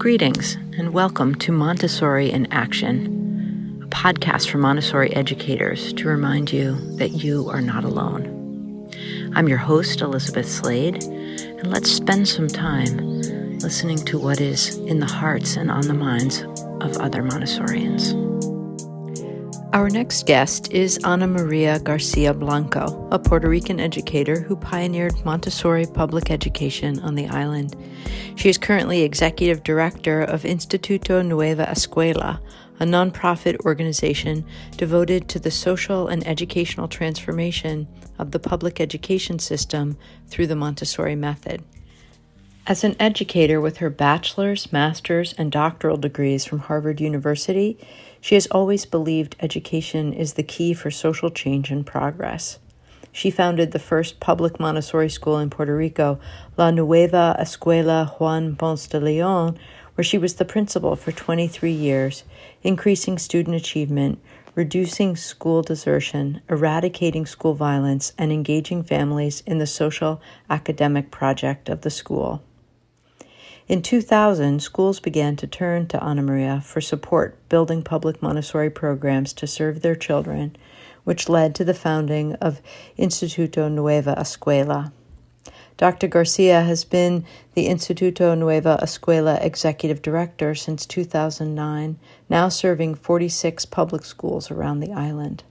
Greetings and welcome to Montessori in Action, a podcast for Montessori educators to remind you that you are not alone. I'm your host, Elizabeth Slade, and let's spend some time listening to what is in the hearts and on the minds of other Montessorians. Our next guest is Ana Maria Garcia Blanco, a Puerto Rican educator who pioneered Montessori public education on the island. She is currently Executive Director of Instituto Nueva Escuela, a nonprofit organization devoted to the social and educational transformation of the public education system through the Montessori method. As an educator with her bachelor's, master's, and doctoral degrees from Harvard University, she has always believed education is the key for social change and progress. She founded the first public Montessori school in Puerto Rico, La Nueva Escuela Juan Ponce de Leon, where she was the principal for 23 years, increasing student achievement, reducing school desertion, eradicating school violence, and engaging families in the social academic project of the school. In 2000, schools began to turn to Ana Maria for support, building public Montessori programs to serve their children, which led to the founding of Instituto Nueva Escuela. Dr. Garcia has been the Instituto Nueva Escuela Executive Director since 2009, now serving 46 public schools around the island.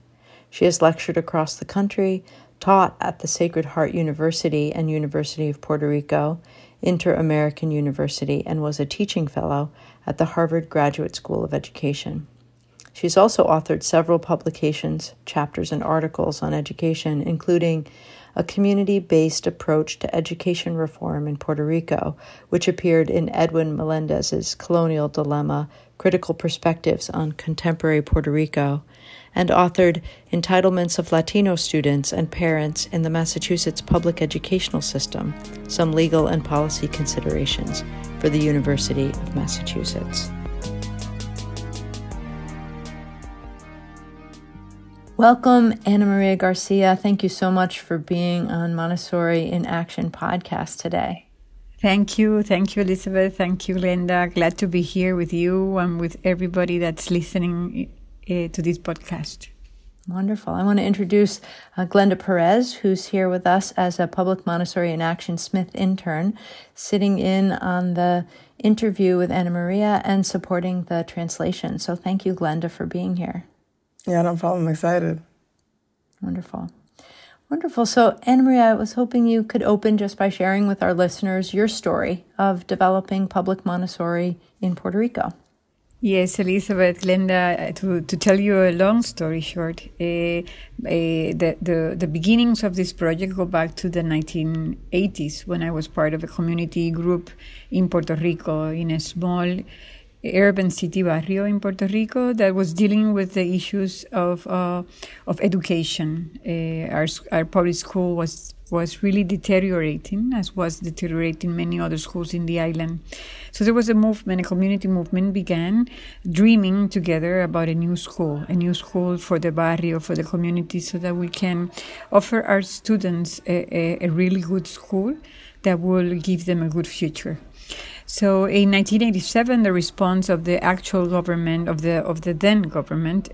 She has lectured across the country, taught at the Sacred Heart University and University of Puerto Rico, Inter-American University, and was a teaching fellow at the Harvard Graduate School of Education. She's also authored several publications, chapters, and articles on education, including A Community-Based Approach to Education Reform in Puerto Rico, which appeared in Edwin Melendez's Colonial Dilemma, Critical Perspectives on Contemporary Puerto Rico, and authored Entitlements of Latino Students and Parents in the Massachusetts Public Educational System, Some Legal and Policy Considerations for the University of Massachusetts. Welcome, Ana Maria Garcia. Thank you so much for being on Montessori in Action podcast today. Thank you. Thank you, Elizabeth. Thank you, Glenda. Glad to be here with you and with everybody that's listening to this podcast. Wonderful. I want to introduce Glenda Perez, who's here with us as a Public Montessori in Action Smith intern, sitting in on the interview with Ana Maria and supporting the translation. So thank you, Glenda, for being here. Yeah, no problem. I'm excited. Wonderful. Wonderful. So, Ana Maria, I was hoping you could open just by sharing with our listeners your story of developing public Montessori in Puerto Rico. Yes, Elizabeth, Glenda, to tell you a long story short, the beginnings of this project go back to the 1980s when I was part of a community group in Puerto Rico in a small urban city barrio in Puerto Rico that was dealing with the issues of education. Our public school was really deteriorating, as was deteriorating many other schools in the island. So there was a movement, a community movement began dreaming together about a new school for the barrio, for the community, so that we can offer our students a really good school that will give them a good future. So in 1987, the response of the actual government, of the then government,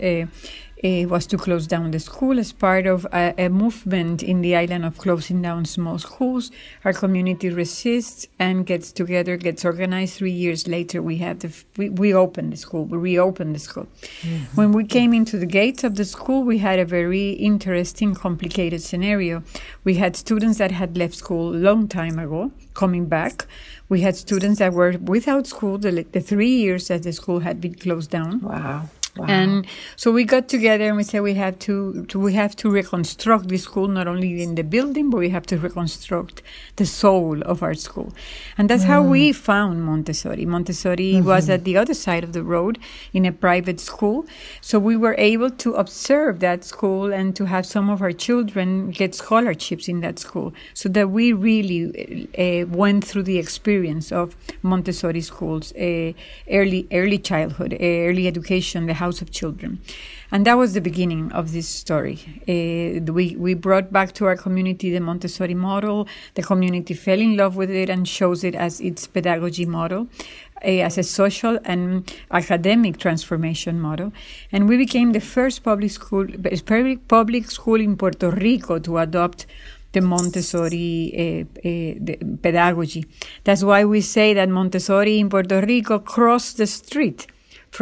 was to close down the school as part of a movement in the island of closing down small schools. Our community resists and gets together, gets organized. 3 years later, we opened the school, we reopened the school. Mm-hmm. When we came into the gates of the school, we had a very interesting, complicated scenario. We had students that had left school a long time ago coming back. We had students that were without school the 3 years that the school had been closed down. Wow. And so we got together and we said we have to reconstruct the school, not only in the building, but we have to reconstruct the soul of our school. And that's how we found Montessori. Montessori was at the other side of the road in a private school. So we were able to observe that school and to have some of our children get scholarships in that school so that we really went through the experience of Montessori schools, early childhood, early education, the House of Children. And that was the beginning of this story. We brought back to our community the Montessori model. The community fell in love with it and chose it as its pedagogy model, as a social and academic transformation model. And we became the first public school in Puerto Rico to adopt the Montessori the pedagogy. That's why we say that Montessori in Puerto Rico crossed the street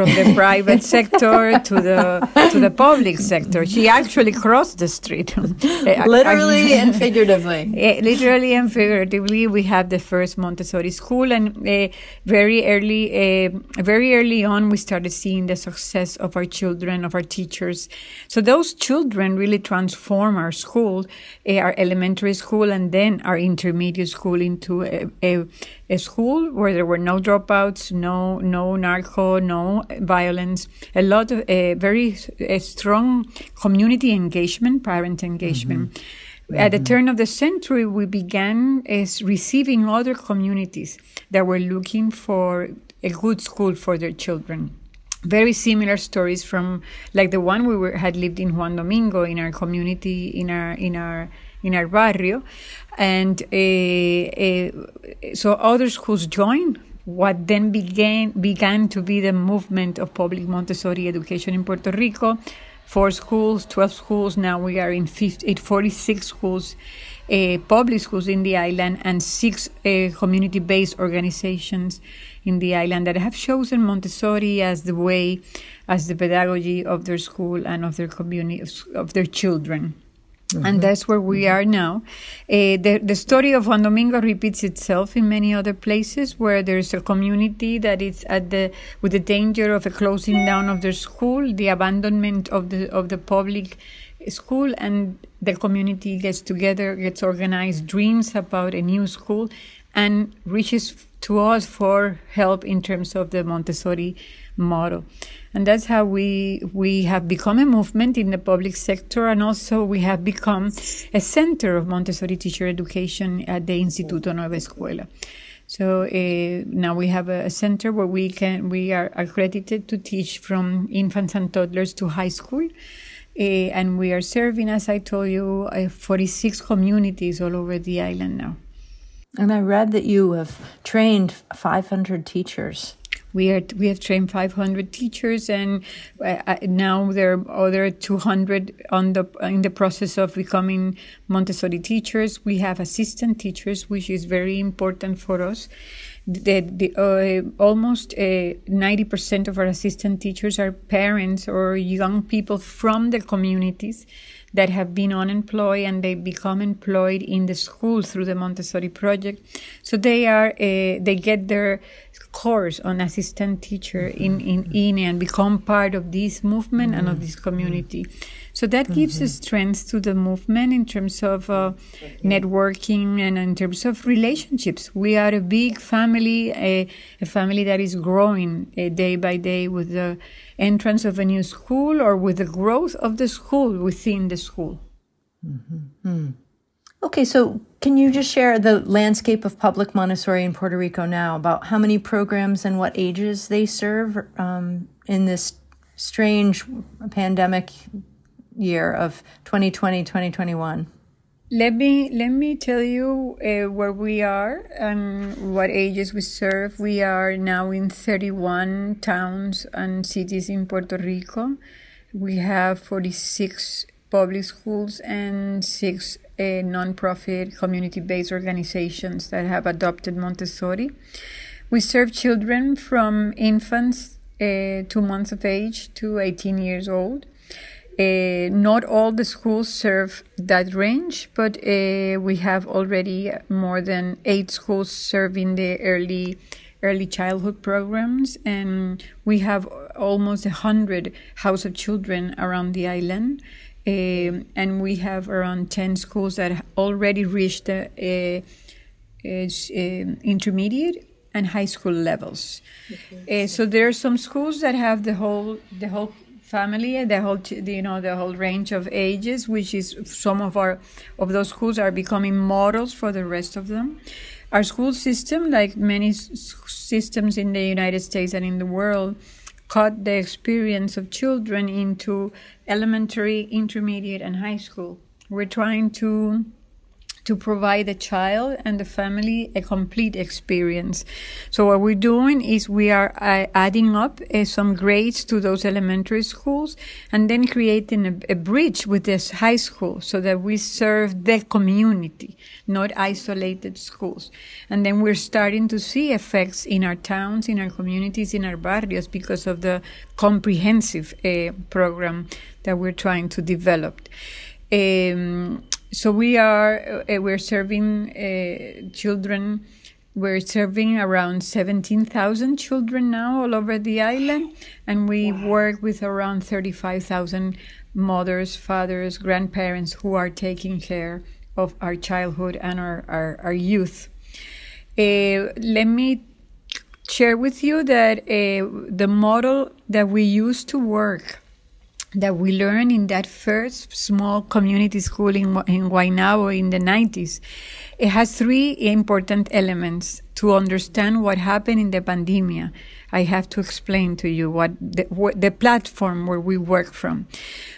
from the private sector to the public sector. She actually crossed the street. Literally and figuratively. Literally and figuratively, we had the first Montessori school, and very early on, we started seeing the success of our children, of our teachers. So those children really transform our school, our elementary school, and then our intermediate school into a school where there were no dropouts, no narco, no violence, a lot of very strong community engagement, parent engagement. Mm-hmm. At the turn of the century, we began receiving other communities that were looking for a good school for their children. Very similar stories from, like the one we had lived in Juan Domingo, in our community, in our barrio. And so other schools joined what then began to be the movement of public Montessori education in Puerto Rico. 4 schools, 12 schools, now we are in 46 schools, public schools in the island, and 6 community-based organizations in the island that have chosen Montessori as the way, as the pedagogy of their school and of their community, of their children. Mm-hmm. And that's where we are now. The story of Juan Domingo repeats itself in many other places where there's a community that is with the danger of a closing down of their school, the abandonment of the public school, and the community gets together, gets organized, dreams about a new school, and reaches to us for help in terms of the Montessori model. And that's how we have become a movement in the public sector, and also we have become a center of Montessori teacher education at the Instituto Nueva Escuela. So now we have a center where we are accredited to teach from infants and toddlers to high school. And we are serving, as I told you, 46 communities all over the island now. And I read that you have trained 500 teachers. We have trained 500 teachers, and now there are other 200 in the process of becoming Montessori teachers. We have assistant teachers, which is very important for us. Almost 90% of our assistant teachers are parents or young people from the communities that have been unemployed, and they become employed in the school through the Montessori project. So they get their course on assistant teacher in INE and become part of this movement and of this community. So that gives us strength to the movement in terms of networking and in terms of relationships. We are a big family, a family that is growing day by day with the entrance of a new school or with the growth of the school within the school. Mm-hmm. Okay, so can you just share the landscape of public Montessori in Puerto Rico now, about how many programs and what ages they serve in this strange pandemic year of 2020, 2021? Let me tell you where we are and what ages we serve. We are now in 31 towns and cities in Puerto Rico. We have 46 public schools and 6 non-profit community-based organizations that have adopted Montessori. We serve children from infants 2 months of age to 18 years old. Not all the schools serve that range, but we have already more than 8 schools serving the early childhood programs, and we have almost 100 House of Children around the island. And we have around 10 schools that already reached the intermediate and high school levels. Okay. So there are some schools that have the whole family, the whole range of ages, which is some of those schools are becoming models for the rest of them. Our school system, like many systems in the United States and in the world, cut the experience of children into elementary, intermediate, and high school. We're trying to provide the child and the family a complete experience. So what we're doing is we are adding up some grades to those elementary schools and then creating a bridge with this high school so that we serve the community, not isolated schools. And then we're starting to see effects in our towns, in our communities, in our barrios because of the comprehensive program that we're trying to develop. So we're serving children. We're serving around 17,000 children now all over the island, and we work with around 35,000 mothers, fathers, grandparents who are taking care of our childhood and our youth. Let me share with you that the model that we use to work, that we learned in that first small community school in Guaynabo in the 90s. It has three important elements to understand what happened in the pandemia. I have to explain to you what the platform where we work from.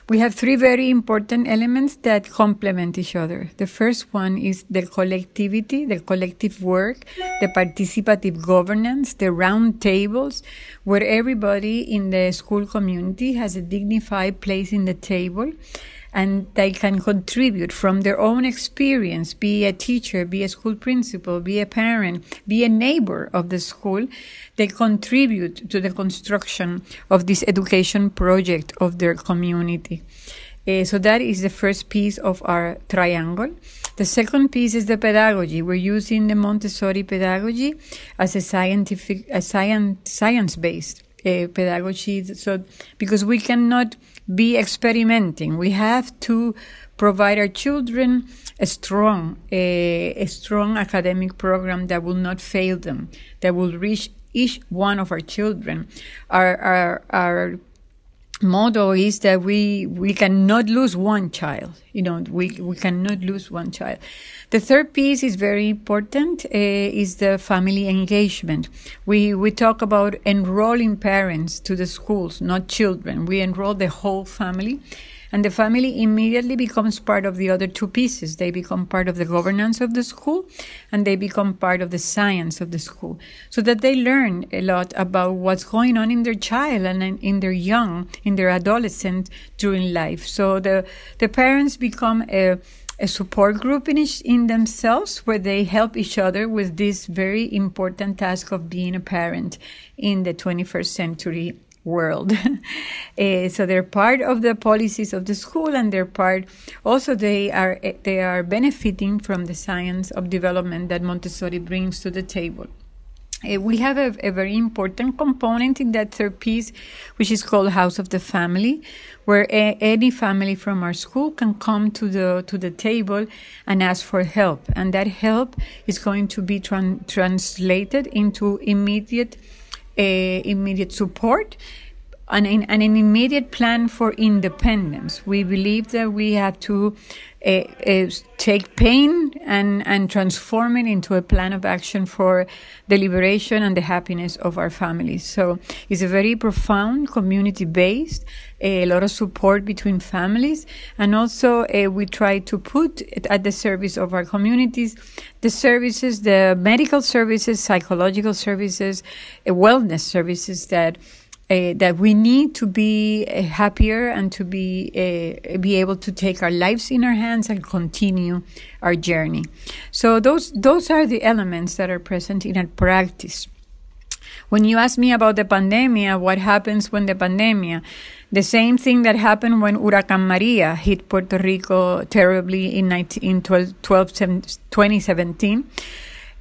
We have three very important elements that complement each other. The first one is the collectivity, the collective work, the participative governance, the round tables, where everybody in the school community has a dignified place in the table, and they can contribute from their own experience, be a teacher, be a school principal, be a parent, be a neighbor of the school. They contribute to the construction of this education project of their community. So that is the first piece of our triangle. The second piece is the pedagogy. We're using the Montessori pedagogy as a science-based pedagogy, so because we cannot be experimenting, we have to provide our children a strong academic program that will not fail them, that will reach each one of our children. Our motto is that we cannot lose one child. We cannot lose one child. The third piece is very important, is the family engagement. We talk about enrolling parents to the schools, not children. We enroll the whole family, and the family immediately becomes part of the other two pieces. They become part of the governance of the school, and they become part of the science of the school, so that they learn a lot about what's going on in their child and in their young, in their adolescent during life. So the parents become a support group in themselves, where they help each other with this very important task of being a parent in the 21st century world. So they're part of the policies of the school, and they're part also they are benefiting from the science of development that Montessori brings to the table. We have a very important component in that third piece, which is called House of the Family, where any family from our school can come to the table and ask for help, and that help is going to be translated into immediate support and an immediate plan for independence. We believe that we have to take pain and transform it into a plan of action for the liberation and the happiness of our families. So it's a very profound, community-based, a lot of support between families, and also we try to put at the service of our communities the services, the medical services, psychological services, wellness services that we need to be happier and to be able to take our lives in our hands and continue our journey. So those are the elements that are present in our practice. When you ask me about the pandemic, what happens when the pandemic? The same thing that happened when Huracán Maria hit Puerto Rico terribly in 2017.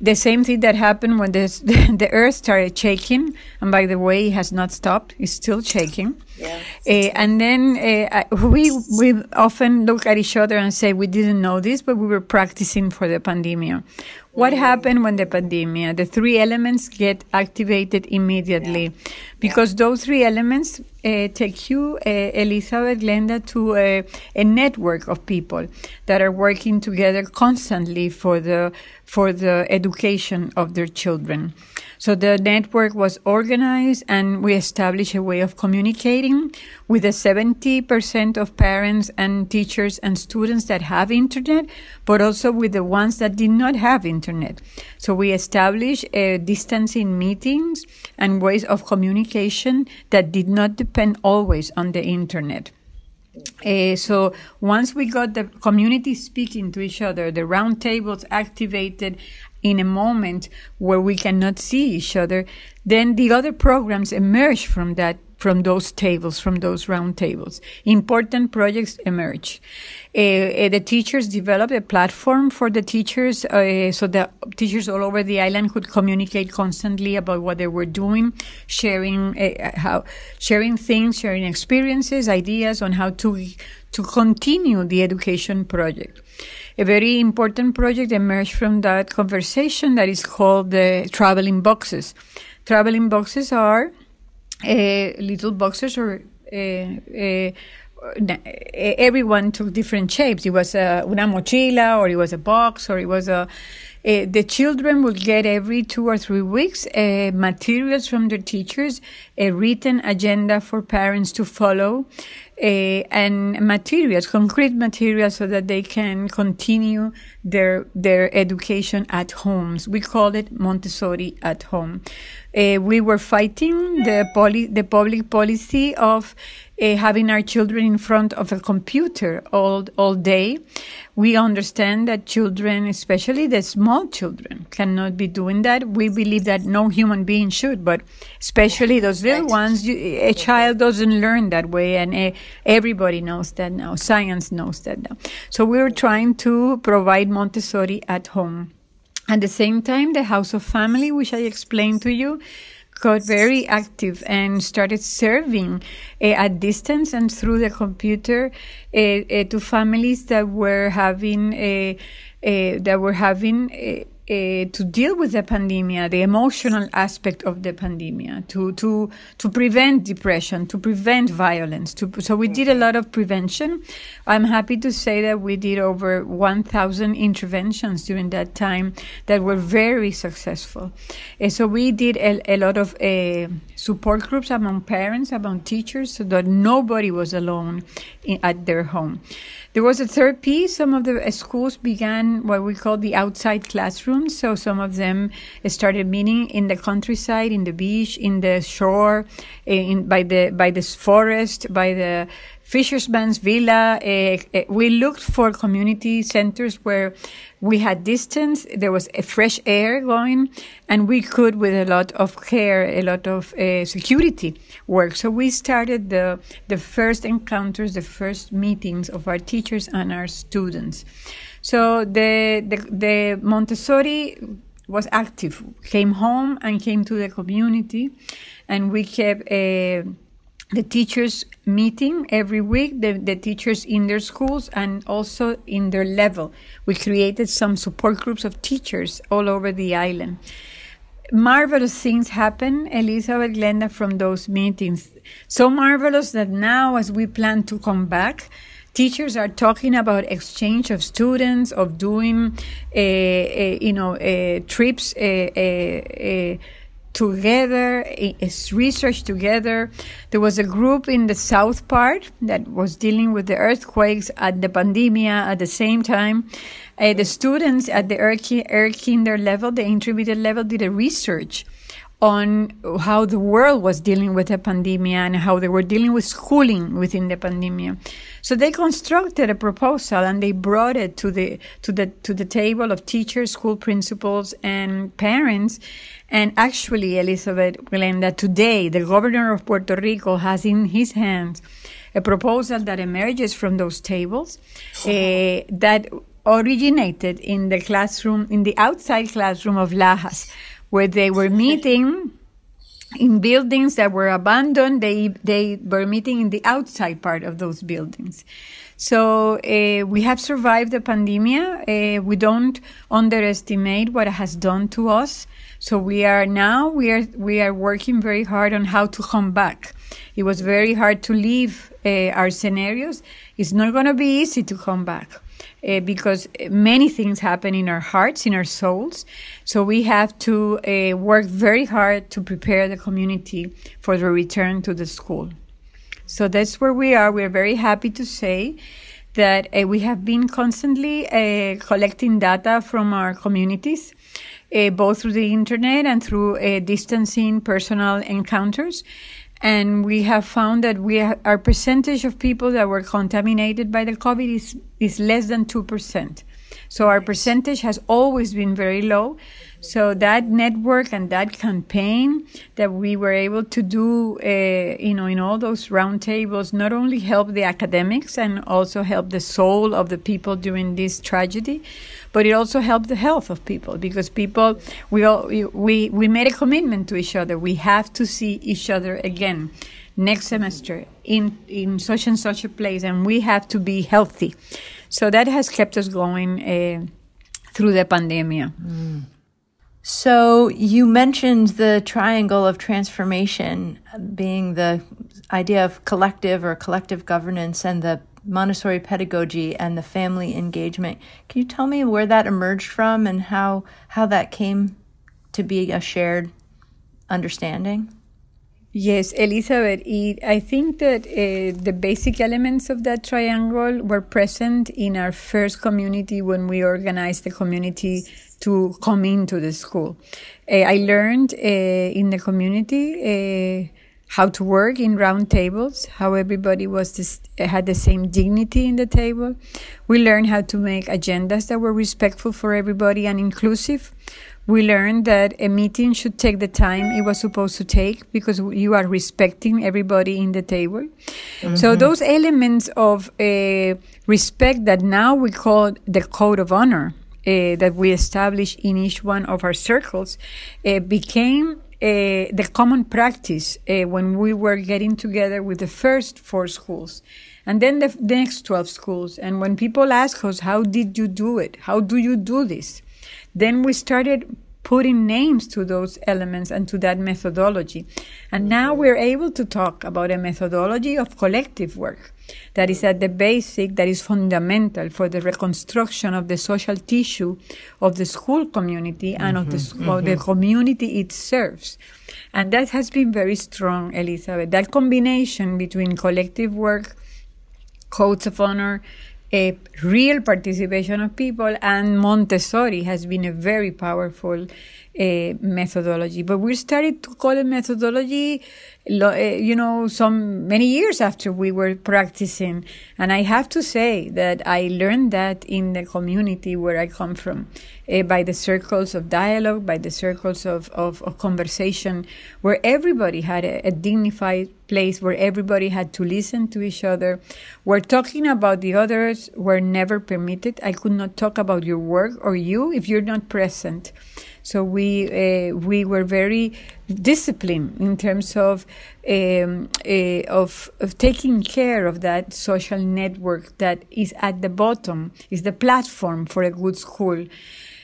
The same thing that happened when the earth started shaking, and by the way, it has not stopped; it's still shaking. Yeah. And then we often look at each other and say, "We didn't know this, but we were practicing for the pandemic." What happened when the pandemic? The three elements get activated immediately, because those three elements take you, Elizabeth, Glenda, to a network of people that are working together constantly for the education of their children. So the network was organized and we established a way of communicating with the 70% of parents and teachers and students that have internet, but also with the ones that did not have internet. So we established distancing meetings and ways of communication that did not depend always on the internet. So once we got the community speaking to each other, the round tables activated in a moment where we cannot see each other, then the other programs emerge from that, from those tables, from those round tables. Important projects emerge. The teachers developed a platform for the teachers so that teachers all over the island could communicate constantly about what they were doing, sharing experiences, ideas on how to continue the education project. A very important project emerged from that conversation that is called the traveling boxes. Traveling boxes are little boxes or everyone took different shapes. It was una mochila, or it was a box, or it was a... The children would get every 2 or 3 weeks materials from their teachers, a written agenda for parents to follow, and materials, concrete materials, so that they can continue their education at homes. We call it Montessori at home. We were fighting the public policy of having our children in front of a computer all day. We understand that children, especially the small children, cannot be doing that. We believe that no human being should, but especially those little ones, a child doesn't learn that way, and everybody knows that now. Science knows that now. So we're trying to provide Montessori at home. At the same time, the House of Family, which I explained to you, got very active and started serving at distance and through the computer to families that were having to deal with the pandemia, the emotional aspect of the pandemia, to prevent depression, to prevent violence. So we did a lot of prevention. I'm happy to say that we did over 1,000 interventions during that time that were very successful. So we did a lot of support groups among parents, among teachers, so that nobody was alone at their home. There was a third piece. Some of the schools began what we call the outside classroom. So some of them started meeting in the countryside, in the beach, in the shore, by the forest, by the fisherman's villa. We looked for community centers where we had distance, there was a fresh air going, and we could, with a lot of care, a lot of security work. So we started the first encounters, the first meetings of our teachers and our students. So the Montessori was active, came home and came to the community, and we kept the teachers meeting every week, the teachers in their schools and also in their level. We created some support groups of teachers all over the island. Marvelous things happen, Elizabeth, Glenda, from those meetings. So marvelous that now, as we plan to come back, teachers are talking about exchange of students, of doing, trips together, research together. There was a group in the south part that was dealing with the earthquakes at the pandemia at the same time. The students at the kinder level, the intermediate level, did a research on how the world was dealing with the pandemia and how they were dealing with schooling within the pandemia. So they constructed a proposal and they brought it to the table of teachers, school principals, and parents. And actually, Elizabeth, Glenda, today the governor of Puerto Rico has in his hands a proposal that emerges from those tables that originated in the classroom, in the outside classroom of Lajas, where they were meeting in buildings that were abandoned. They were meeting in the outside part of those buildings. So we have survived the pandemia. We don't underestimate what it has done to us. So we are working very hard on how to come back. It was very hard to leave our scenarios. It's not going to be easy to come back. because many things happen in our hearts, in our souls. So we have to work very hard to prepare the community for the return to the school. So that's where we are. We are very happy to say that we have been constantly collecting data from our communities, both through the internet and through distancing personal encounters. And we have found that our percentage of people that were contaminated by the COVID is less than 2%. So our percentage has always been very low. So that network and that campaign that we were able to do, in all those roundtables, not only helped the academics and also helped the soul of the people during this tragedy, but it also helped the health of people, because people, we made a commitment to each other. We have to see each other again next semester in such and such a place, and we have to be healthy. So that has kept us going through the pandemic. Mm. So you mentioned the triangle of transformation being the idea of collective governance and the Montessori pedagogy and the family engagement. Can you tell me where that emerged from and how that came to be a shared understanding? Yes, Elizabeth, I think that the basic elements of that triangle were present in our first community when we organized the community to come into the school. I learned in the community how to work in round tables, how everybody had the same dignity in the table. We learned how to make agendas that were respectful for everybody and inclusive. We learned that a meeting should take the time it was supposed to take because you are respecting everybody in the table. Mm-hmm. So those elements of respect that now we call the code of honor that we established in each one of our circles became the common practice when we were getting together with the first 4 schools and then the next 12 schools. And when people ask us, how did you do it? How do you do this? Then we started putting names to those elements and to that methodology. And now we're able to talk about a methodology of collective work that is at the basic, that is fundamental for the reconstruction of the social tissue of the school community and of the community it serves. And that has been very strong, Elizabeth. That combination between collective work, codes of honor, a real participation of people, and Montessori has been a very powerful methodology. But we started to call it methodology, many years after we were practicing. And I have to say that I learned that in the community where I come from, by the circles of dialogue, by the circles of conversation, where everybody had a dignified place, where everybody had to listen to each other, where talking about the others were never permitted. I could not talk about your work or you if you're not present. So we were very disciplined in terms of taking care of that social network that is at the bottom, is the platform for a good school.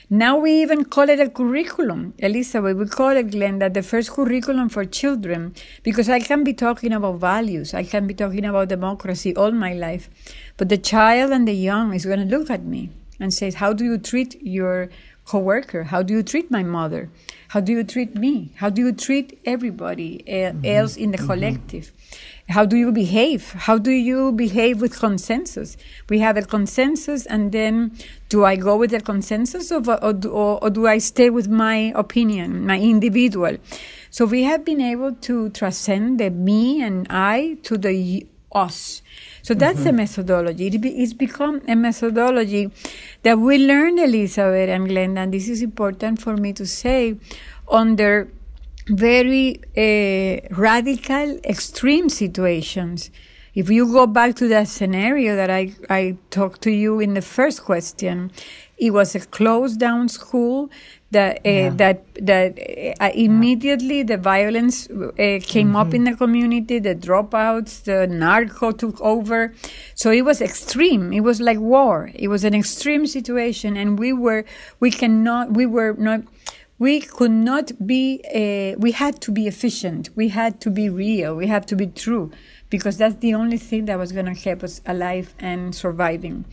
Now we even call it a curriculum, Elizabeth. We call it, Glenda, the first curriculum for children, because I can be talking about values. I can be talking about democracy all my life. But the child and the young is going to look at me and say, how do you treat your co-worker? How do you treat my mother? How do you treat me? How do you treat everybody else in the collective? How do you behave? How do you behave with consensus? We have a consensus, and then do I go with the consensus or do I stay with my opinion, my individual? So we have been able to transcend the me and I to the us. So that's the methodology. It's become a methodology that we learned, Elizabeth and Glenda, and this is important for me to say, under very radical, extreme situations. If you go back to that scenario that I talked to you in the first question, it was a closed down school that immediately the violence came up in the community, the dropouts, the narco took over. So it was extreme. It was like war. It was an extreme situation, and we had to be efficient. We had to be real. We had to be true, because that's the only thing that was going to keep us alive and surviving.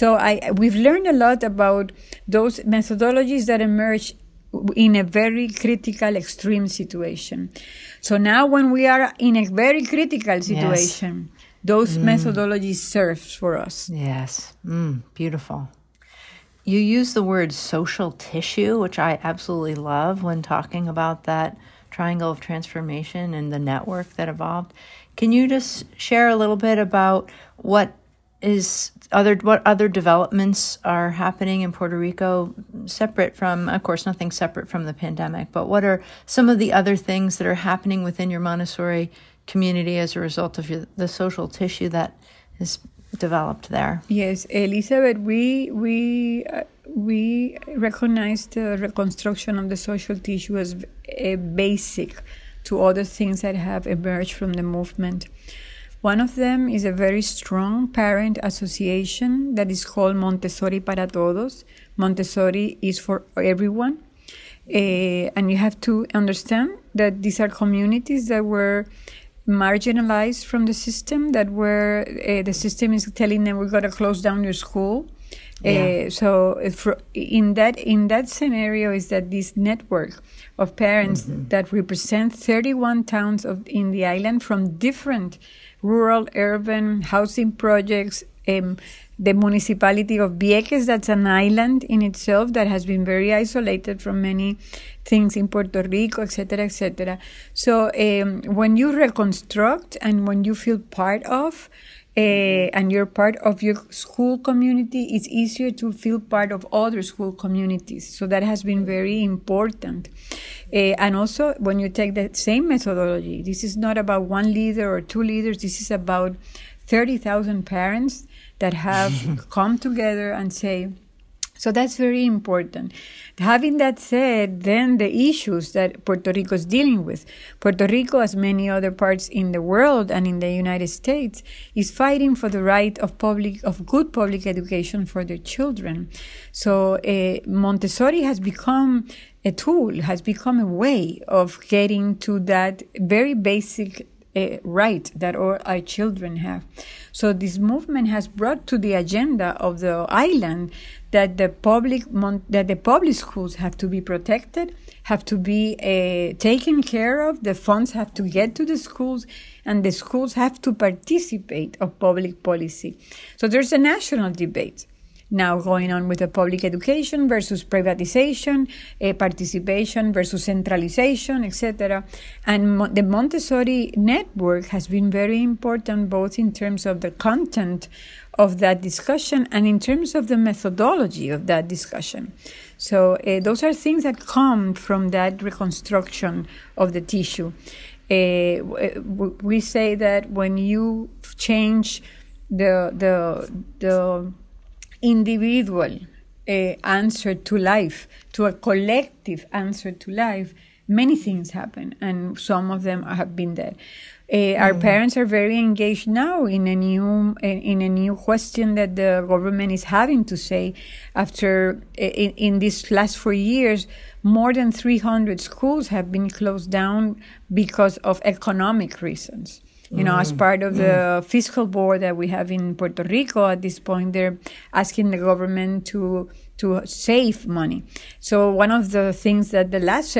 So we've learned a lot about those methodologies that emerge in a very critical, extreme situation. So now when we are in a very critical situation, yes, those methodologies serve for us. Yes. Beautiful. You use the word social tissue, which I absolutely love when talking about that triangle of transformation and the network that evolved. Can you just share a little bit about what other developments are happening in Puerto Rico separate from, of course, nothing separate from the pandemic, but what are some of the other things that are happening within your Montessori community as a result of the social tissue that is developed there? Yes, Elizabeth, we recognize the reconstruction of the social tissue as a basic to other things that have emerged from the movement. One of them is a very strong parent association that is called Montessori para Todos. Montessori is for everyone. And you have to understand that these are communities that were marginalized from the system, that were the system is telling them, we're going to close down your school. Yeah. So in that scenario is that this network of parents that represent 31 towns in the island from different rural, urban housing projects, the municipality of Vieques, that's an island in itself that has been very isolated from many things in Puerto Rico, etc., etc. So when you reconstruct and when you feel part of, and you're part of your school community, it's easier to feel part of other school communities. So that has been very important. And also, when you take that same methodology, this is not about one leader or two leaders. This is about 30,000 parents that have come together and say, so that's very important. Having that said, then the issues that Puerto Rico is dealing with. Puerto Rico, as many other parts in the world and in the United States, is fighting for the right of good public education for their children. So Montessori has become a tool, has become a way of getting to that very basic right that all our children have. So this movement has brought to the agenda of the island that the public schools have to be protected, have to be taken care of, the funds have to get to the schools, and the schools have to participate of public policy. So there's a national debate now going on with the public education versus privatization, participation versus centralization, etc. And the Montessori network has been very important, both in terms of the content of that discussion and in terms of the methodology of that discussion. So those are things that come from that reconstruction of the tissue. We say that when you change the individual answer to life to a collective answer to life, many things happen, and some of them have been there. Our parents are very engaged now in a new question that the government is having to say. After in these last 4 years, more than 300 schools have been closed down because of economic reasons. You know, as part of the fiscal board that we have in Puerto Rico at this point, they're asking the government to save money. So one of the things that the last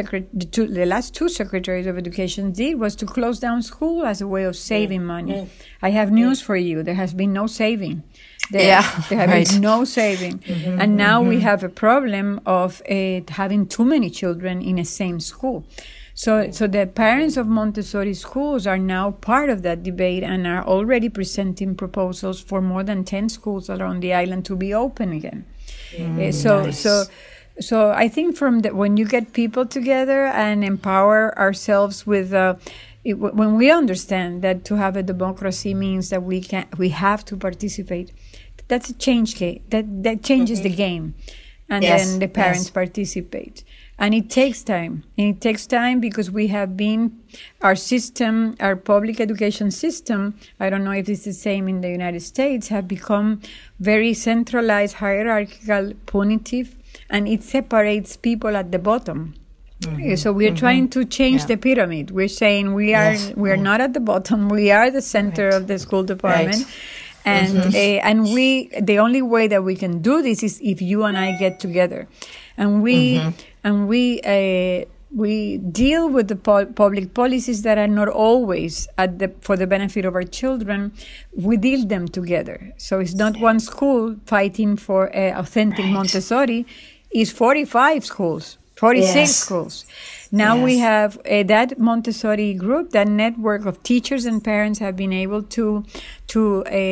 two secretaries of education did was to close down school as a way of saving money. I have news for you. There has been no saving. And now we have a problem of having too many children in the same school. So the parents of Montessori schools are now part of that debate and are already presenting proposals for more than 10 schools around the island to be open again. So I think when you get people together and empower ourselves with when we understand that to have a democracy means that we have to participate, that's a change game. That changes the game, and then the parents participate. And it takes time. And it takes time because we have been, our public education system, I don't know if it's the same in the United States, have become very centralized, hierarchical, punitive, and it separates people at the bottom. So we are trying to change the pyramid. We're saying we are not at the bottom, we are the center of the school department. And the only way that we can do this is if you and I get together, and we deal with the public policies that are not always for the benefit of our children. We deal them together. So it's not one school fighting for authentic Montessori. It's 45 schools, 46 schools. Now we have that Montessori group, that network of teachers and parents have been able to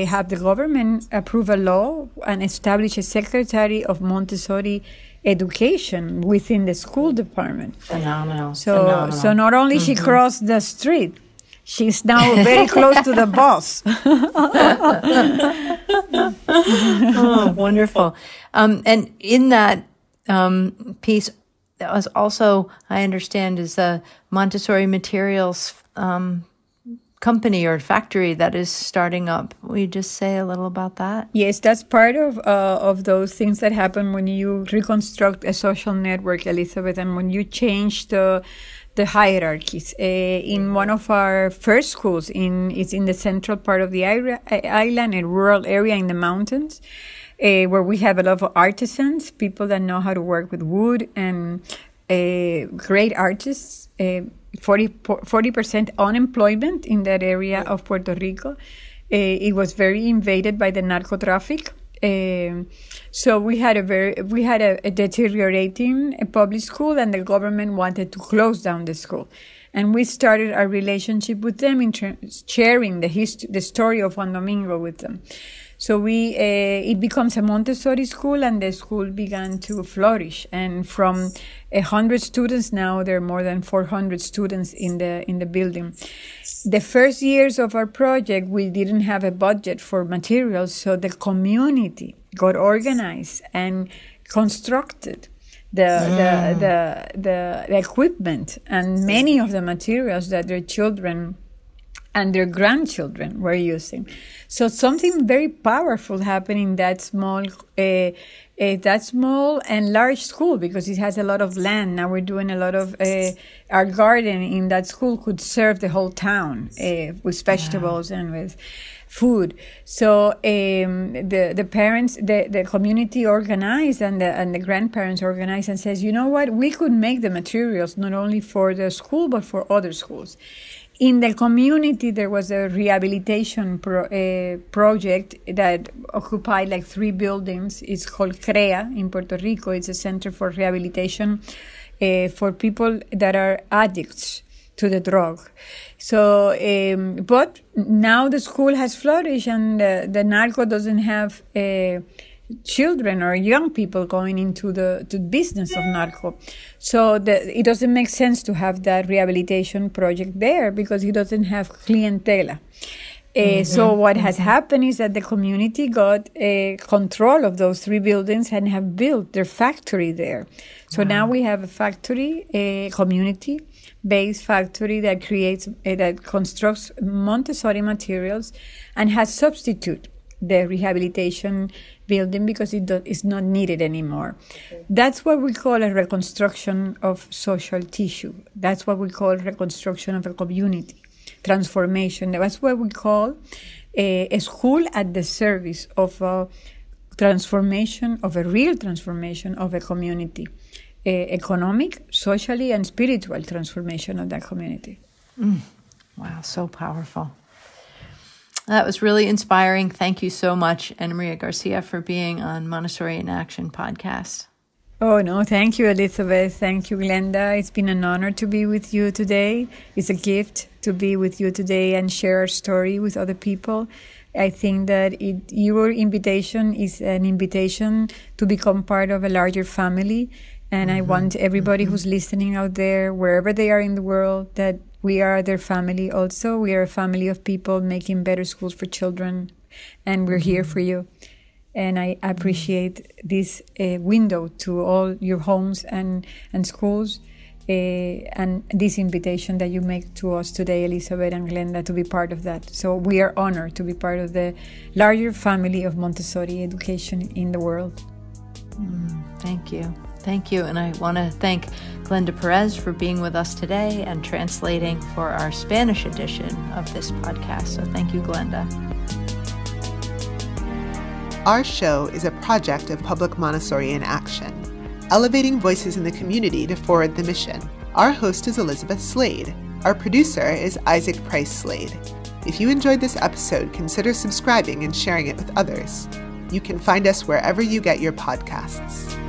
have the government approve a law and establish a secretary of Montessori education within the school department. Phenomenal. So not only she crossed the street, she's now very close to the boss. Oh, wonderful. And in that piece, also, I understand, is a Montessori materials company or factory that is starting up. Will you just say a little about that? Yes, that's part of those things that happen when you reconstruct a social network, Elizabeth, and when you change the hierarchies. In one of our first schools, it's in the central part of the island, a rural area in the mountains, where we have a lot of artisans, people that know how to work with wood, and great artists. 40% unemployment in that area of Puerto Rico. It was very invaded by the narco-traffic. So we had a deteriorating public school, and the government wanted to close down the school. And we started our relationship with them in sharing the story of Juan Domingo with them. So it becomes a Montessori school, and the school began to flourish. And from 100 students now, there are more than 400 students in the building. The first years of our project, we didn't have a budget for materials, so the community got organized and constructed the equipment and many of the materials that their children and their grandchildren were using. So something very powerful happened in that small and large school, because it has a lot of land. Now we're doing a lot of our garden in that school could serve the whole town with vegetables and with food. So the parents, the community organized, and the grandparents organized and says, you know what, we could make the materials not only for the school but for other schools. In the community, there was a rehabilitation project that occupied like 3 buildings. It's called CREA in Puerto Rico. It's a center for rehabilitation for people that are addicts to the drug. So, but now the school has flourished, and the narco doesn't have children or young people going into the business of narco. So it doesn't make sense to have that rehabilitation project there because it doesn't have clientela. So what has happened is that the community got control of those 3 buildings and have built their factory there. So now we have a factory, a community-based factory that constructs Montessori materials and has substitute the rehabilitation building because it's not needed anymore. That's what we call a reconstruction of social tissue. That's what we call reconstruction of a community, transformation. That's what we call a school at the service of a transformation, of a real transformation of a community, economic, socially, and spiritual transformation of that community. Wow, so powerful. That was really inspiring. Thank you so much, Ana Maria Garcia, for being on Montessori in Action podcast. Oh, no, thank you, Elizabeth. Thank you, Glenda. It's been an honor to be with you today. It's a gift to be with you today and share our story with other people. I think that your invitation is an invitation to become part of a larger family. And I want everybody who's listening out there, wherever they are in the world, that we are their family also. We are a family of people making better schools for children, and we're here for you. And I appreciate this window to all your homes and schools, and this invitation that you make to us today, Elizabeth and Glenda, to be part of that. So we are honored to be part of the larger family of Montessori education in the world. Thank you. Thank you, and I want to thank Glenda Perez for being with us today and translating for our Spanish edition of this podcast. So thank you, Glenda. Our show is a project of Public Montessori in Action, elevating voices in the community to forward the mission. Our host is Elizabeth Slade. Our producer is Isaac Price Slade. If you enjoyed this episode, consider subscribing and sharing it with others. You can find us wherever you get your podcasts.